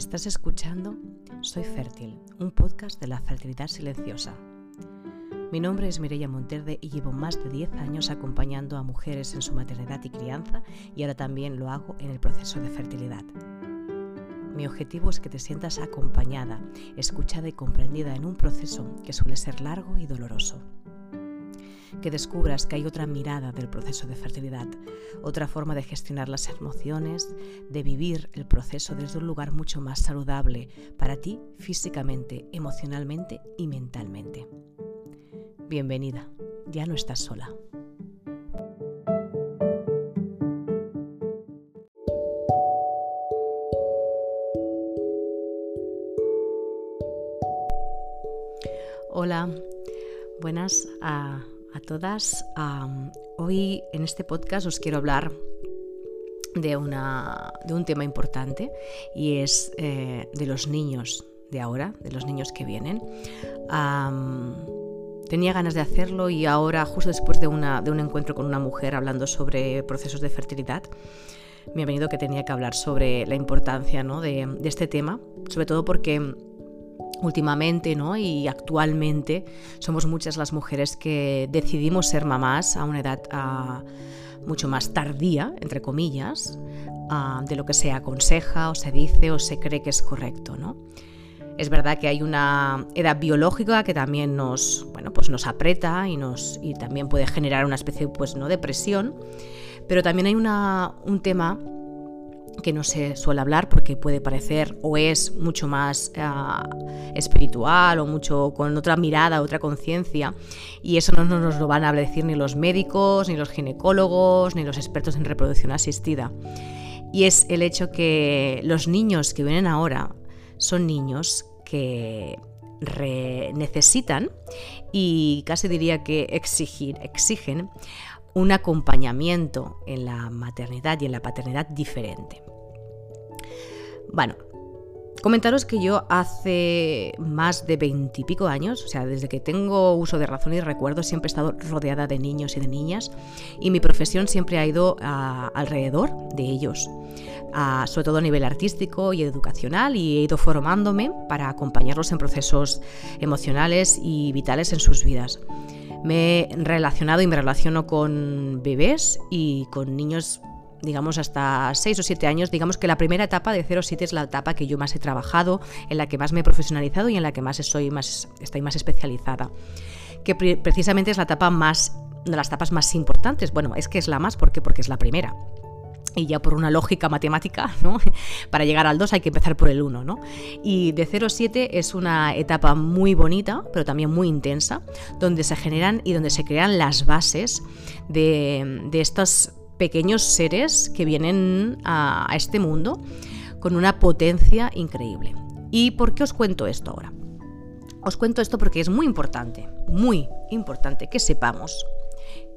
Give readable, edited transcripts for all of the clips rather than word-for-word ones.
Estás escuchando Soy Fértil, un podcast de la fertilidad silenciosa. Mi nombre es Mireia Monterde y llevo más de 10 años acompañando a mujeres en su maternidad y crianza, y ahora también lo hago en el proceso de fertilidad. Mi objetivo es que te sientas acompañada, escuchada y comprendida en un proceso que suele ser largo y doloroso. Que descubras que hay otra mirada del proceso de fertilidad, otra forma de gestionar las emociones, de vivir el proceso desde un lugar mucho más saludable para ti físicamente, emocionalmente y mentalmente. Bienvenida, ya no estás sola. Hola, buenas a todas. Hoy en este podcast os quiero hablar de un tema importante, y es de los niños de ahora, de los niños que vienen. Tenía ganas de hacerlo, y ahora, justo después de un encuentro con una mujer hablando sobre procesos de fertilidad, me ha venido que tenía que hablar sobre la importancia, ¿no?, de este tema, sobre todo porque últimamente, ¿no?, y actualmente somos muchas las mujeres que decidimos ser mamás a una edad mucho más tardía, entre comillas, de lo que se aconseja o se dice o se cree que es correcto, ¿no? Es verdad que hay una edad biológica que también nos aprieta y también puede generar una especie, de presión, pero también hay un tema que no se suele hablar porque puede parecer o es mucho más espiritual o mucho con otra mirada, otra conciencia, y eso no nos lo van a decir ni los médicos, ni los ginecólogos, ni los expertos en reproducción asistida. Y es el hecho que los niños que vienen ahora son niños que necesitan, y casi diría que exigen un acompañamiento en la maternidad y en la paternidad diferente. Bueno, comentaros que yo hace más de 20 y pico años, o sea, desde que tengo uso de razón y recuerdo, siempre he estado rodeada de niños y de niñas, y mi profesión siempre ha ido alrededor de ellos, sobre todo a nivel artístico y educacional, y he ido formándome para acompañarlos en procesos emocionales y vitales en sus vidas. Me he relacionado y me relaciono con bebés y con niños, digamos, hasta 6 o 7 años. Digamos que la primera etapa de 0 a 7 es la etapa que yo más he trabajado, en la que más me he profesionalizado y en la que estoy más especializada. Que precisamente es la etapa de las etapas más importantes. Bueno, es que es la más, porque es la primera. Y ya por una lógica matemática, ¿no?, para llegar al 2 hay que empezar por el 1, ¿no? Y de 0 a 7 es una etapa muy bonita, pero también muy intensa, donde se generan y donde se crean las bases de estos pequeños seres que vienen a este mundo con una potencia increíble. ¿Y por qué os cuento esto ahora? Os cuento esto porque es muy importante que sepamos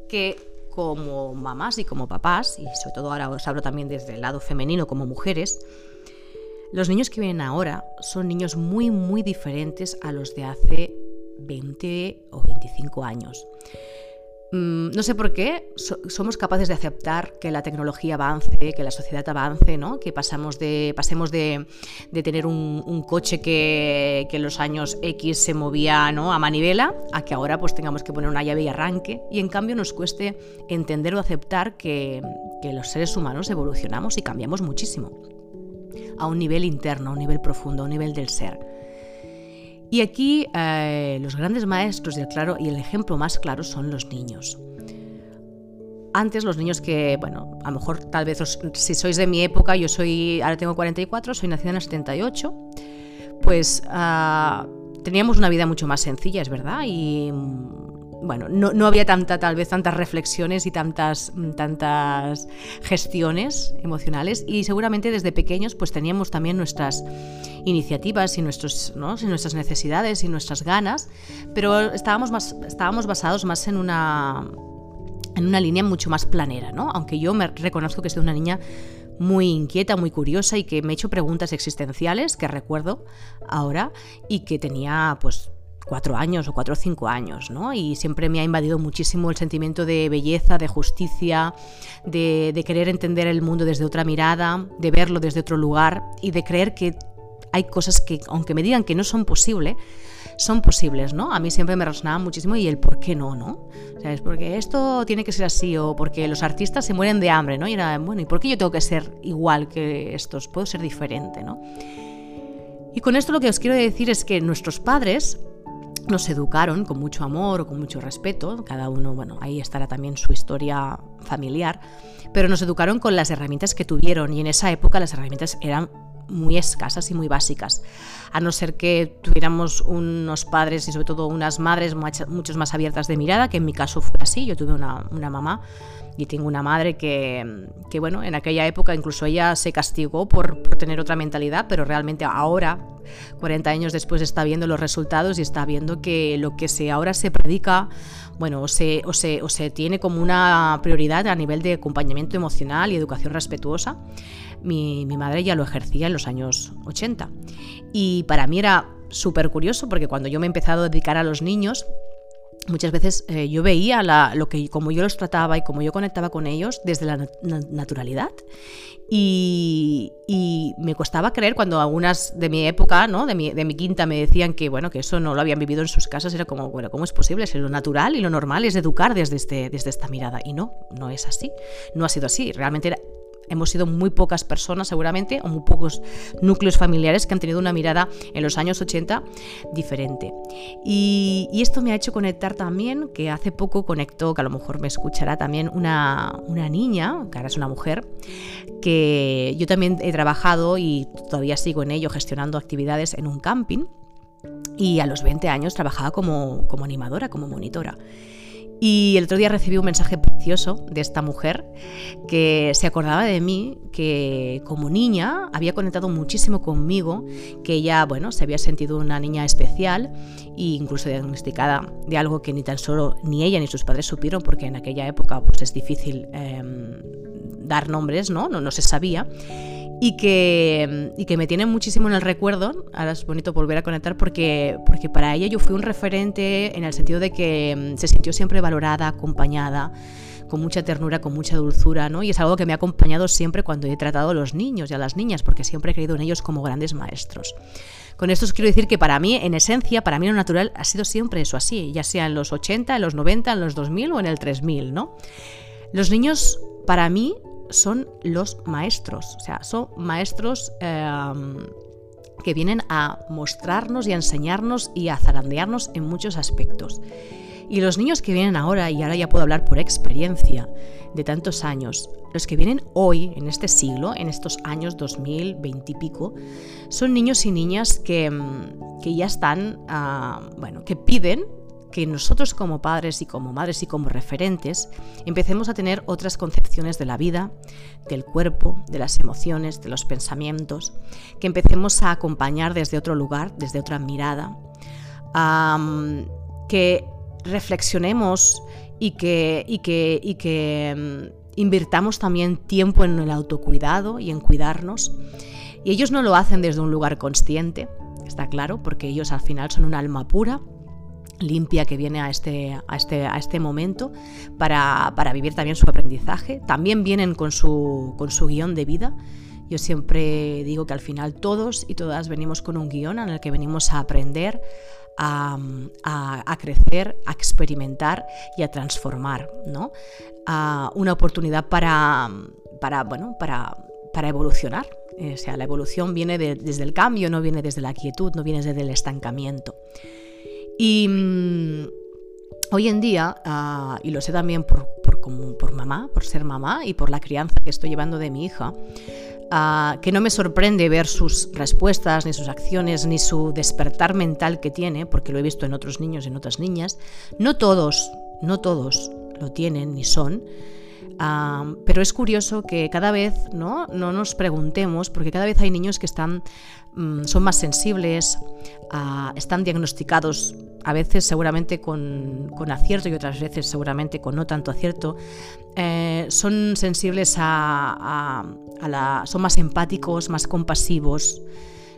que, como mamás y como papás, y sobre todo ahora os hablo también desde el lado femenino como mujeres, los niños que vienen ahora son niños muy diferentes a los de hace 20 o 25 años. No sé por qué somos capaces de aceptar que la tecnología avance, que la sociedad avance, ¿no?, que pasemos de tener un coche que en los años X se movía, ¿no?, a manivela, a que ahora pues tengamos que poner una llave y arranque, y en cambio nos cueste entender o aceptar que los seres humanos evolucionamos y cambiamos muchísimo, a un nivel interno, a un nivel profundo, a un nivel del ser. Y aquí los grandes maestros y el ejemplo más claro son los niños. Antes los niños que, a lo mejor tal vez si sois de mi época, ahora tengo 44, soy nacida en el 78, pues teníamos una vida mucho más sencilla, es verdad, y no había tantas reflexiones y tantas gestiones emocionales, y seguramente desde pequeños pues teníamos también nuestras iniciativas y nuestras necesidades y nuestras ganas, pero estábamos basados más en una línea mucho más planera, ¿no? Aunque yo me reconozco que soy una niña muy inquieta, muy curiosa, y que me he hecho preguntas existenciales que recuerdo ahora, y que tenía 4 años o 4 o 5 años, ¿no? Y siempre me ha invadido muchísimo el sentimiento de belleza, de justicia, de querer entender el mundo desde otra mirada, de verlo desde otro lugar, y de creer que hay cosas que, aunque me digan que no son posibles, son posibles, ¿no? A mí siempre me resonaba muchísimo y el por qué no, ¿no? ¿Sabes? Porque esto tiene que ser así o porque los artistas se mueren de hambre, ¿no? Y era, bueno, ¿y por qué yo tengo que ser igual que estos? Puedo ser diferente, ¿no? Y con esto lo que os quiero decir es que nuestros padres nos educaron con mucho amor o con mucho respeto, cada uno, bueno, ahí estará también su historia familiar, pero nos educaron con las herramientas que tuvieron y en esa época las herramientas eran muy escasas y muy básicas, a no ser que tuviéramos unos padres y sobre todo unas madres mucho más abiertas de mirada, que en mi caso fue así. Yo tuve una mamá y tengo una madre que bueno, en aquella época incluso ella se castigó por tener otra mentalidad, pero realmente ahora, 40 años después, está viendo los resultados y está viendo que lo que ahora se predica, bueno, o se tiene como una prioridad a nivel de acompañamiento emocional y educación respetuosa. Mi madre ya lo ejercía en los años 80 y para mí era súper curioso porque cuando yo me he empezado a dedicar a los niños, muchas veces yo veía como yo los trataba y como yo conectaba con ellos desde la naturalidad y me costaba creer cuando algunas de mi época, ¿no? de mi quinta me decían que, bueno, que eso no lo habían vivido en sus casas. Era como, bueno, ¿cómo es posible? Si lo natural y lo normal es educar desde esta mirada y no es así, no ha sido así. Realmente hemos sido muy pocas personas seguramente o muy pocos núcleos familiares que han tenido una mirada en los años 80 diferente. Y esto me ha hecho conectar también, que hace poco conectó, que a lo mejor me escuchará también una niña, que ahora es una mujer, que yo también he trabajado y todavía sigo en ello gestionando actividades en un camping y a los 20 años trabajaba como animadora, como monitora. Y el otro día recibí un mensaje precioso de esta mujer que se acordaba de mí, que como niña había conectado muchísimo conmigo, que ella, bueno, se había sentido una niña especial e incluso diagnosticada de algo que ni tan solo ni ella ni sus padres supieron, porque en aquella época pues es difícil dar nombres, ¿no? No se sabía. Y que me tiene muchísimo en el recuerdo. Ahora es bonito volver a conectar porque para ella yo fui un referente en el sentido de que se sintió siempre valorada, acompañada, con mucha ternura, con mucha dulzura, ¿no? Y es algo que me ha acompañado siempre cuando he tratado a los niños y a las niñas, porque siempre he creído en ellos como grandes maestros. Con esto os quiero decir que para mí, en esencia, para mí lo natural ha sido siempre eso así, ya sea en los 80, en los 90, en los 2000 o en el 3000, ¿no? Los niños, para mí, son los maestros, o sea, son maestros que vienen a mostrarnos y a enseñarnos y a zarandearnos en muchos aspectos. Y los niños que vienen ahora, y ahora ya puedo hablar por experiencia de tantos años, los que vienen hoy, en este siglo, en estos años 2020 y pico, son niños y niñas que ya están, bueno, que piden que nosotros como padres y como madres y como referentes empecemos a tener otras concepciones de la vida, del cuerpo, de las emociones, de los pensamientos, que empecemos a acompañar desde otro lugar, desde otra mirada, que reflexionemos y que invirtamos también tiempo en el autocuidado y en cuidarnos. Y ellos no lo hacen desde un lugar consciente, está claro, porque ellos al final son un alma pura, limpia, que viene a este momento para vivir también su aprendizaje. También vienen con su guión de vida. Yo siempre digo que al final todos y todas venimos con un guión en el que venimos a aprender, a crecer, a experimentar y a transformar, ¿no? Una oportunidad para evolucionar. O sea, la evolución viene desde el cambio, no viene desde la quietud, no viene desde el estancamiento. Y hoy en día, y lo sé también por mamá, por ser mamá y por la crianza que estoy llevando de mi hija, que no me sorprende ver sus respuestas, ni sus acciones, ni su despertar mental que tiene, porque lo he visto en otros niños y en otras niñas. No todos lo tienen ni son. Pero es curioso que cada vez, ¿no?, no nos preguntemos, porque cada vez hay niños que son más sensibles, están diagnosticados a veces seguramente con acierto y otras veces seguramente con no tanto acierto, son sensibles son más empáticos, más compasivos,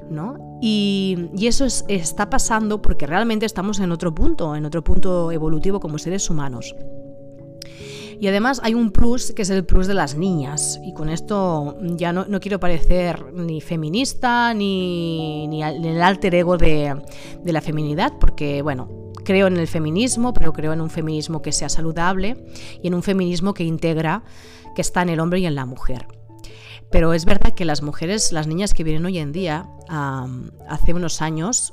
¿no? Y eso está pasando porque realmente estamos en otro punto evolutivo como seres humanos. Y además hay un plus, que es el plus de las niñas. Y con esto ya no quiero parecer ni feminista, ni el alter ego de la feminidad, porque bueno, creo en el feminismo, pero creo en un feminismo que sea saludable y en un feminismo que integra, que está en el hombre y en la mujer. Pero es verdad que las mujeres, las niñas que vienen hoy en día, hace unos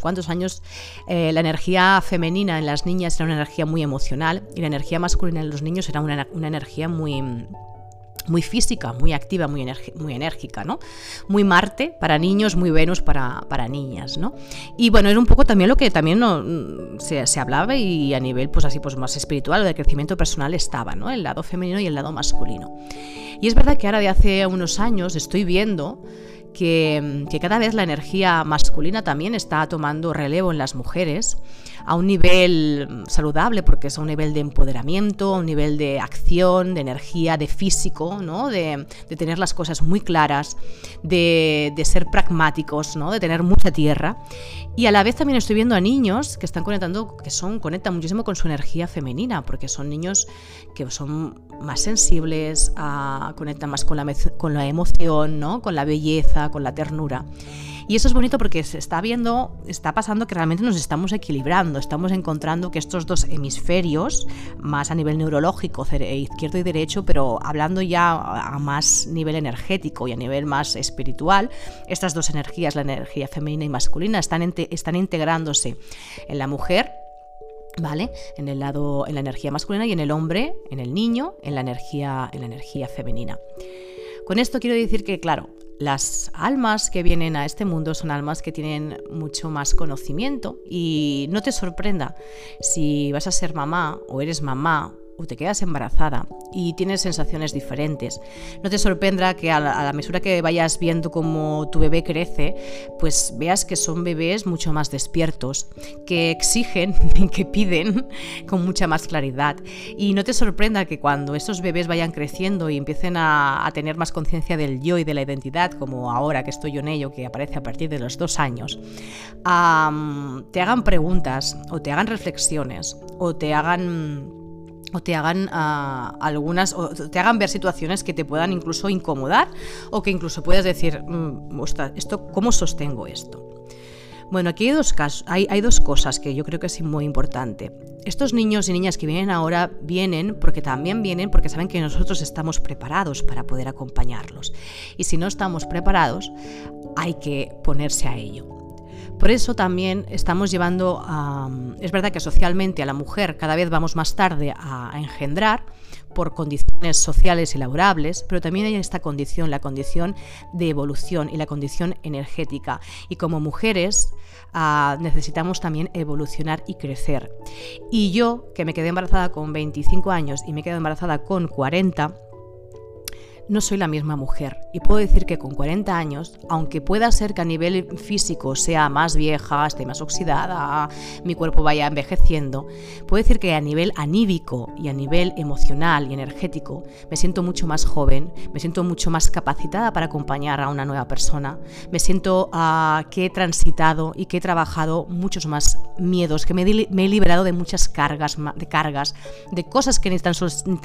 cuantos años, la energía femenina en las niñas era una energía muy emocional y la energía masculina en los niños era una energía muy física, muy activa, muy enérgica, ¿no? Muy Marte para niños, muy Venus para niñas, ¿no? Y bueno, es un poco también lo que también se hablaba, y a nivel pues así pues más espiritual o de crecimiento personal estaba, ¿no? El lado femenino y el lado masculino. Y es verdad que ahora de hace unos años estoy viendo que cada vez la energía masculina también está tomando relevo en las mujeres a un nivel saludable, porque es a un nivel de empoderamiento, a un nivel de acción, de energía, de físico, ¿no? De tener las cosas muy claras, de ser pragmáticos, ¿no? De tener mucha tierra. Y a la vez también estoy viendo a niños que están conectando, conectan muchísimo con su energía femenina, porque son niños que son más sensibles, conectan más con la emoción, ¿no? Con la belleza, con la ternura. Y eso es bonito, porque se está viendo, está pasando que realmente nos estamos equilibrando, estamos encontrando que estos dos hemisferios, más a nivel neurológico, izquierdo y derecho, pero hablando ya a más nivel energético y a nivel más espiritual, estas dos energías, la energía femenina y masculina, están integrándose en la mujer, ¿vale? En la energía masculina, y en el hombre, en el niño, en la energía femenina. Con esto quiero decir que, claro, las almas que vienen a este mundo son almas que tienen mucho más conocimiento, y no te sorprenda si vas a ser mamá o eres mamá o te quedas embarazada y tienes sensaciones diferentes. No te sorprenderá que a la mesura que vayas viendo cómo tu bebé crece, pues veas que son bebés mucho más despiertos, que exigen, que piden con mucha más claridad. Y no te sorprenda que cuando estos bebés vayan creciendo y empiecen a tener más conciencia del yo y de la identidad, como ahora que estoy yo en ello, que aparece a partir de los 2 años, te hagan preguntas o te hagan reflexiones o te hagan ver situaciones que te puedan incluso incomodar, o que incluso puedas decir, ostras, ¿cómo sostengo esto? Bueno, aquí hay dos cosas que yo creo que es muy importante. Estos niños y niñas que vienen ahora vienen porque saben que nosotros estamos preparados para poder acompañarlos. Y si no estamos preparados, hay que ponerse a ello. Por eso también estamos llevando, es verdad que socialmente a la mujer cada vez vamos más tarde a engendrar por condiciones sociales y laborables, pero también hay esta condición, la condición de evolución y la condición energética. Y como mujeres necesitamos también evolucionar y crecer. Y yo, que me quedé embarazada con 25 años y me quedo embarazada con 40, no soy la misma mujer, y puedo decir que con 40 años, aunque pueda ser que a nivel físico sea más vieja, esté más oxidada, mi cuerpo vaya envejeciendo, puedo decir que a nivel anímico y a nivel emocional y energético me siento mucho más joven, me siento mucho más capacitada para acompañar a una nueva persona, me siento que he transitado y que he trabajado muchos más miedos, que me he liberado de muchas cargas, de cosas que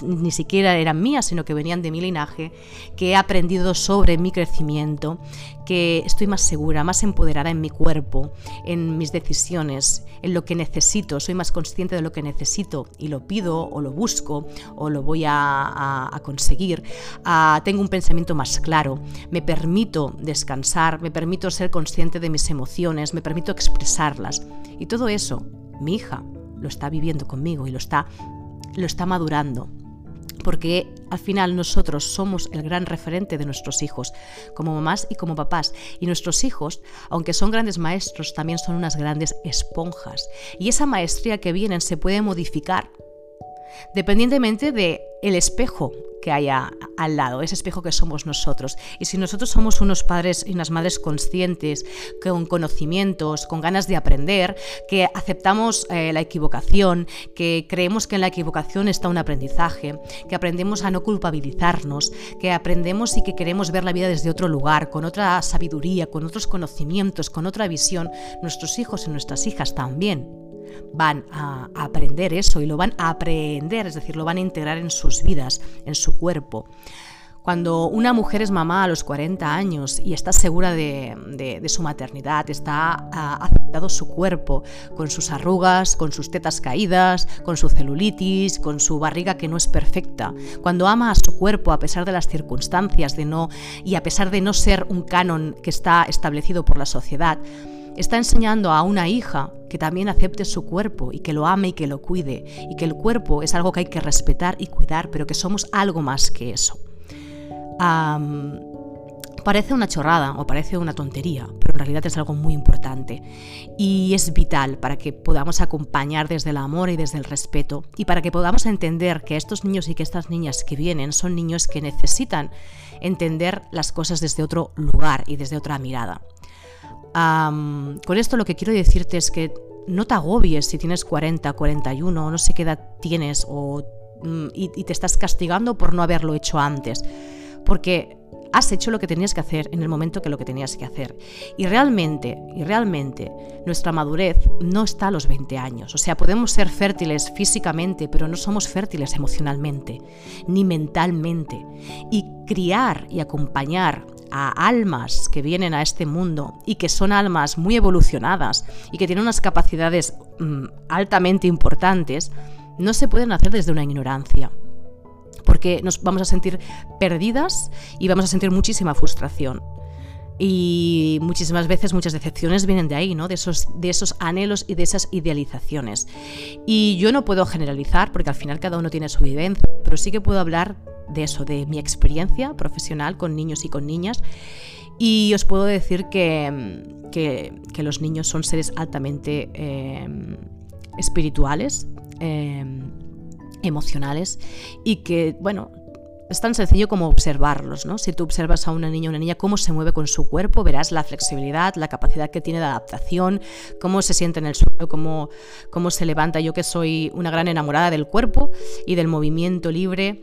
ni siquiera eran mías, sino que venían de mi linaje, que he aprendido sobre mi crecimiento, que estoy más segura, más empoderada en mi cuerpo, en mis decisiones, en lo que necesito, soy más consciente de lo que necesito y lo pido o lo busco o lo voy a conseguir, tengo un pensamiento más claro, me permito descansar, me permito ser consciente de mis emociones, me permito expresarlas, y todo eso mi hija lo está viviendo conmigo y lo está madurando. Porque al final nosotros somos el gran referente de nuestros hijos, como mamás y como papás. Y nuestros hijos, aunque son grandes maestros, también son unas grandes esponjas. Y esa maestría que vienen se puede modificar dependientemente del espejo que haya al lado, ese espejo que somos nosotros. Y si nosotros somos unos padres y unas madres conscientes, con conocimientos, con ganas de aprender, que aceptamos la equivocación, que creemos que en la equivocación está un aprendizaje, que aprendemos a no culpabilizarnos, que aprendemos y que queremos ver la vida desde otro lugar, con otra sabiduría, con otros conocimientos, con otra visión, nuestros hijos y nuestras hijas también van a aprender eso y lo van a aprender, es decir, lo van a integrar en sus vidas, en su cuerpo. Cuando una mujer es mamá a los 40 años y está segura de su maternidad, está aceptado su cuerpo, con sus arrugas, con sus tetas caídas, con su celulitis, con su barriga que no es perfecta, cuando ama a su cuerpo a pesar de las circunstancias y a pesar de no ser un canon que está establecido por la sociedad, está enseñando a una hija que también acepte su cuerpo y que lo ame y que lo cuide, y que el cuerpo es algo que hay que respetar y cuidar, pero que somos algo más que eso. Parece una chorrada o parece una tontería, pero en realidad es algo muy importante y es vital para que podamos acompañar desde el amor y desde el respeto, y para que podamos entender que estos niños y que estas niñas que vienen son niños que necesitan entender las cosas desde otro lugar y desde otra mirada. Con esto lo que quiero decirte es que no te agobies si tienes 40, 41, no sé qué edad tienes y te estás castigando por no haberlo hecho antes, porque has hecho lo que tenías que hacer en el momento que lo que tenías que hacer. Y realmente nuestra madurez no está a los 20 años. O sea, podemos ser fértiles físicamente, pero no somos fértiles emocionalmente, ni mentalmente. Y criar y acompañar a almas que vienen a este mundo y que son almas muy evolucionadas y que tienen unas capacidades altamente importantes, no se pueden hacer desde una ignorancia, porque nos vamos a sentir perdidas y vamos a sentir muchísima frustración. Y muchísimas veces, muchas decepciones vienen de ahí, ¿no? De esos anhelos y de esas idealizaciones. Y yo no puedo generalizar, porque al final cada uno tiene su vivencia, pero sí que puedo hablar de eso, de mi experiencia profesional con niños y con niñas. Y os puedo decir que los niños son seres altamente espirituales, emocionales, y que, bueno, es tan sencillo como observarlos, ¿no? Si tú observas a una niña o una niña cómo se mueve con su cuerpo, verás la flexibilidad, la capacidad que tiene de adaptación, cómo se siente en el suelo, cómo se levanta. Yo, que soy una gran enamorada del cuerpo y del movimiento libre,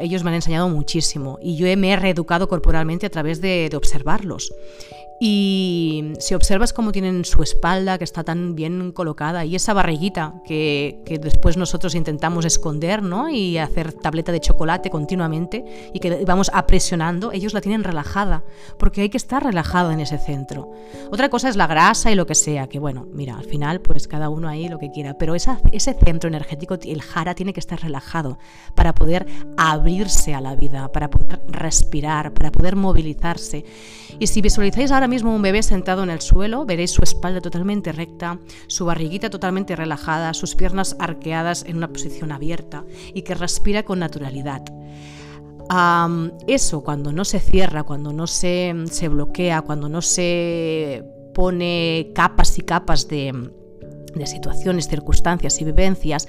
ellos me han enseñado muchísimo, y yo me he reeducado corporalmente a través de observarlos. Y si observas cómo tienen su espalda, que está tan bien colocada, y esa barriguita que después nosotros intentamos esconder, ¿no? Y hacer tableta de chocolate continuamente, y que vamos apresionando, ellos la tienen relajada, porque hay que estar relajado en ese centro. Otra cosa es la grasa y lo que sea, que bueno, mira, al final pues cada uno ahí lo que quiera, pero ese centro energético, el jara, tiene que estar relajado para poder abrirse a la vida, para poder respirar, para poder movilizarse. Y si visualizáis ahora mismo un bebé sentado en el suelo, veréis su espalda totalmente recta, su barriguita totalmente relajada, sus piernas arqueadas en una posición abierta, y que respira con naturalidad. Eso, cuando no se cierra, cuando no se bloquea, cuando no se pone capas y capas de situaciones, circunstancias y vivencias,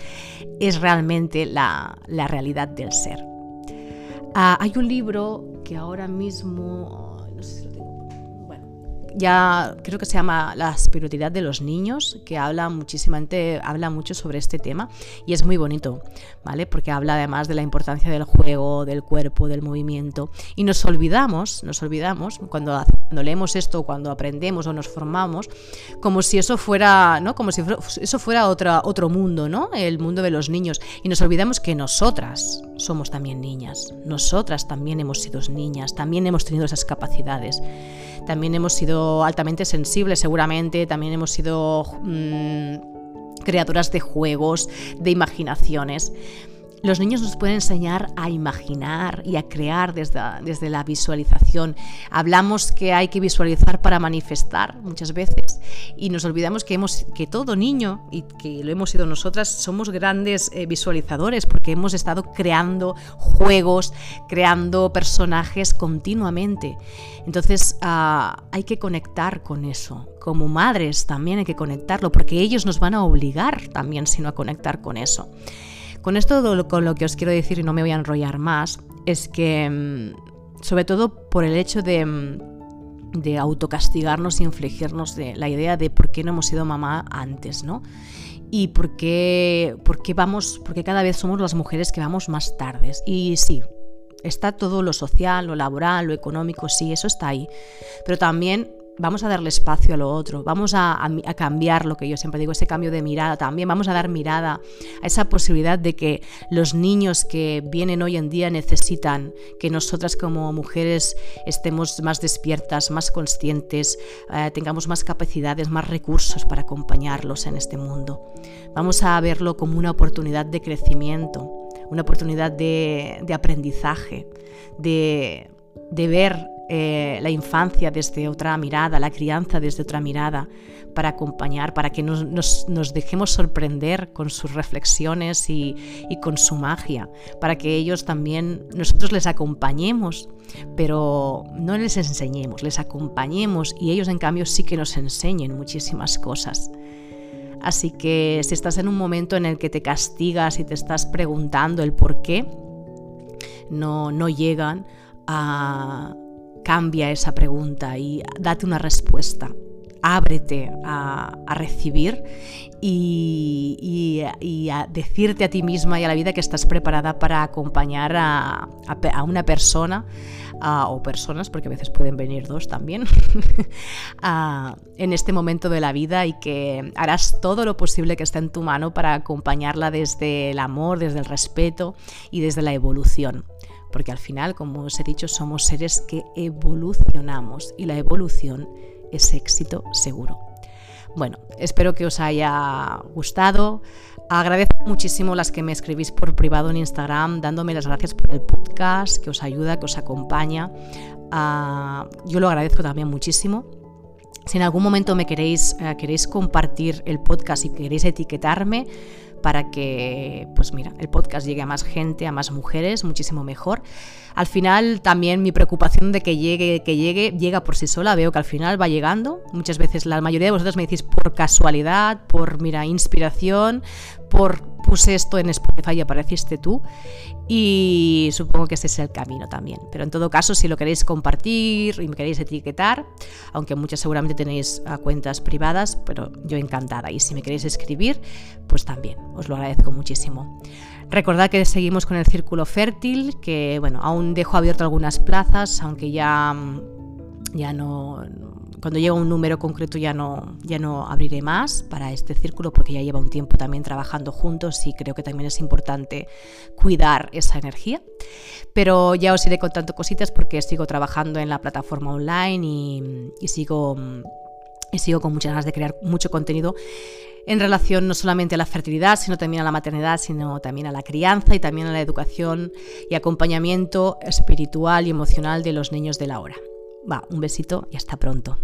es realmente la realidad del ser. Hay un libro que ahora mismo, no sé si lo tengo, ya creo que se llama La espiritualidad de los niños, que habla mucho sobre este tema, y es muy bonito, ¿vale? Porque habla además de la importancia del juego, del cuerpo, del movimiento, y nos olvidamos cuando leemos esto, cuando aprendemos o nos formamos, como si eso fuera, ¿no? Como si eso fuera otro mundo, ¿no? El mundo de los niños, y nos olvidamos que nosotras somos también niñas, nosotras también hemos sido niñas, también hemos tenido esas capacidades, también hemos sido altamente sensibles seguramente, también hemos sido creadoras de juegos, de imaginaciones. Los niños nos pueden enseñar a imaginar y a crear desde la visualización. Hablamos que hay que visualizar para manifestar muchas veces, y nos olvidamos que todo niño, y que lo hemos sido nosotras, somos grandes visualizadores, porque hemos estado creando juegos, creando personajes continuamente. Entonces hay que conectar con eso. Como madres también hay que conectarlo, porque ellos nos van a obligar también, sino a conectar con eso. Con esto, con lo que os quiero decir, y no me voy a enrollar más, es que, sobre todo por el hecho de autocastigarnos e infligirnos la idea de por qué no hemos sido mamá antes, ¿no? Y porque cada vez somos las mujeres que vamos más tardes. Y sí, está todo lo social, lo laboral, lo económico, sí, eso está ahí. Pero también vamos a darle espacio a lo otro, vamos a cambiar lo que yo siempre digo, ese cambio de mirada también, vamos a dar mirada a esa posibilidad de que los niños que vienen hoy en día necesitan que nosotras como mujeres estemos más despiertas, más conscientes, tengamos más capacidades, más recursos para acompañarlos en este mundo. Vamos a verlo como una oportunidad de crecimiento, una oportunidad de aprendizaje, de ver la infancia desde otra mirada, la crianza desde otra mirada, para acompañar, para que nos dejemos sorprender con sus reflexiones y con su magia, para que ellos también, nosotros les acompañemos, pero no les enseñemos, les acompañemos, y ellos en cambio sí que nos enseñen muchísimas cosas. Así que si estás en un momento en el que te castigas y te estás preguntando el por qué no llegan, cambia esa pregunta y date una respuesta. Ábrete a recibir y a decirte a ti misma y a la vida que estás preparada para acompañar a una persona o personas, porque a veces pueden venir dos también, en este momento de la vida, y que harás todo lo posible que esté en tu mano para acompañarla desde el amor, desde el respeto y desde la evolución. Porque al final, como os he dicho, somos seres que evolucionamos, y la evolución es éxito seguro. Bueno, espero que os haya gustado. Agradezco muchísimo las que me escribís por privado en Instagram, dándome las gracias por el podcast, que os ayuda, que os acompaña. Yo lo agradezco también muchísimo. Si en algún momento me queréis compartir el podcast y queréis etiquetarme para que, pues mira, el podcast llegue a más gente, a más mujeres, muchísimo mejor. Al final también mi preocupación de que llegue, llega por sí sola, veo que al final va llegando. Muchas veces la mayoría de vosotros me decís por casualidad, por mira, inspiración, puse esto en Spotify y apareciste tú, y supongo que ese es el camino también. Pero en todo caso, si lo queréis compartir y me queréis etiquetar, aunque muchas seguramente tenéis cuentas privadas, pero yo encantada. Y si me queréis escribir, pues también os lo agradezco muchísimo. Recordad que seguimos con el Círculo Fértil, que bueno, aún dejo abierto algunas plazas, aunque ya no, cuando llegue un número concreto ya no abriré más para este círculo, porque ya lleva un tiempo también trabajando juntos y creo que también es importante cuidar esa energía. Pero ya os iré contando cositas, porque sigo trabajando en la plataforma online y sigo con muchas ganas de crear mucho contenido en relación no solamente a la fertilidad, sino también a la maternidad, sino también a la crianza y también a la educación y acompañamiento espiritual y emocional de los niños de la hora. Va, un besito y hasta pronto.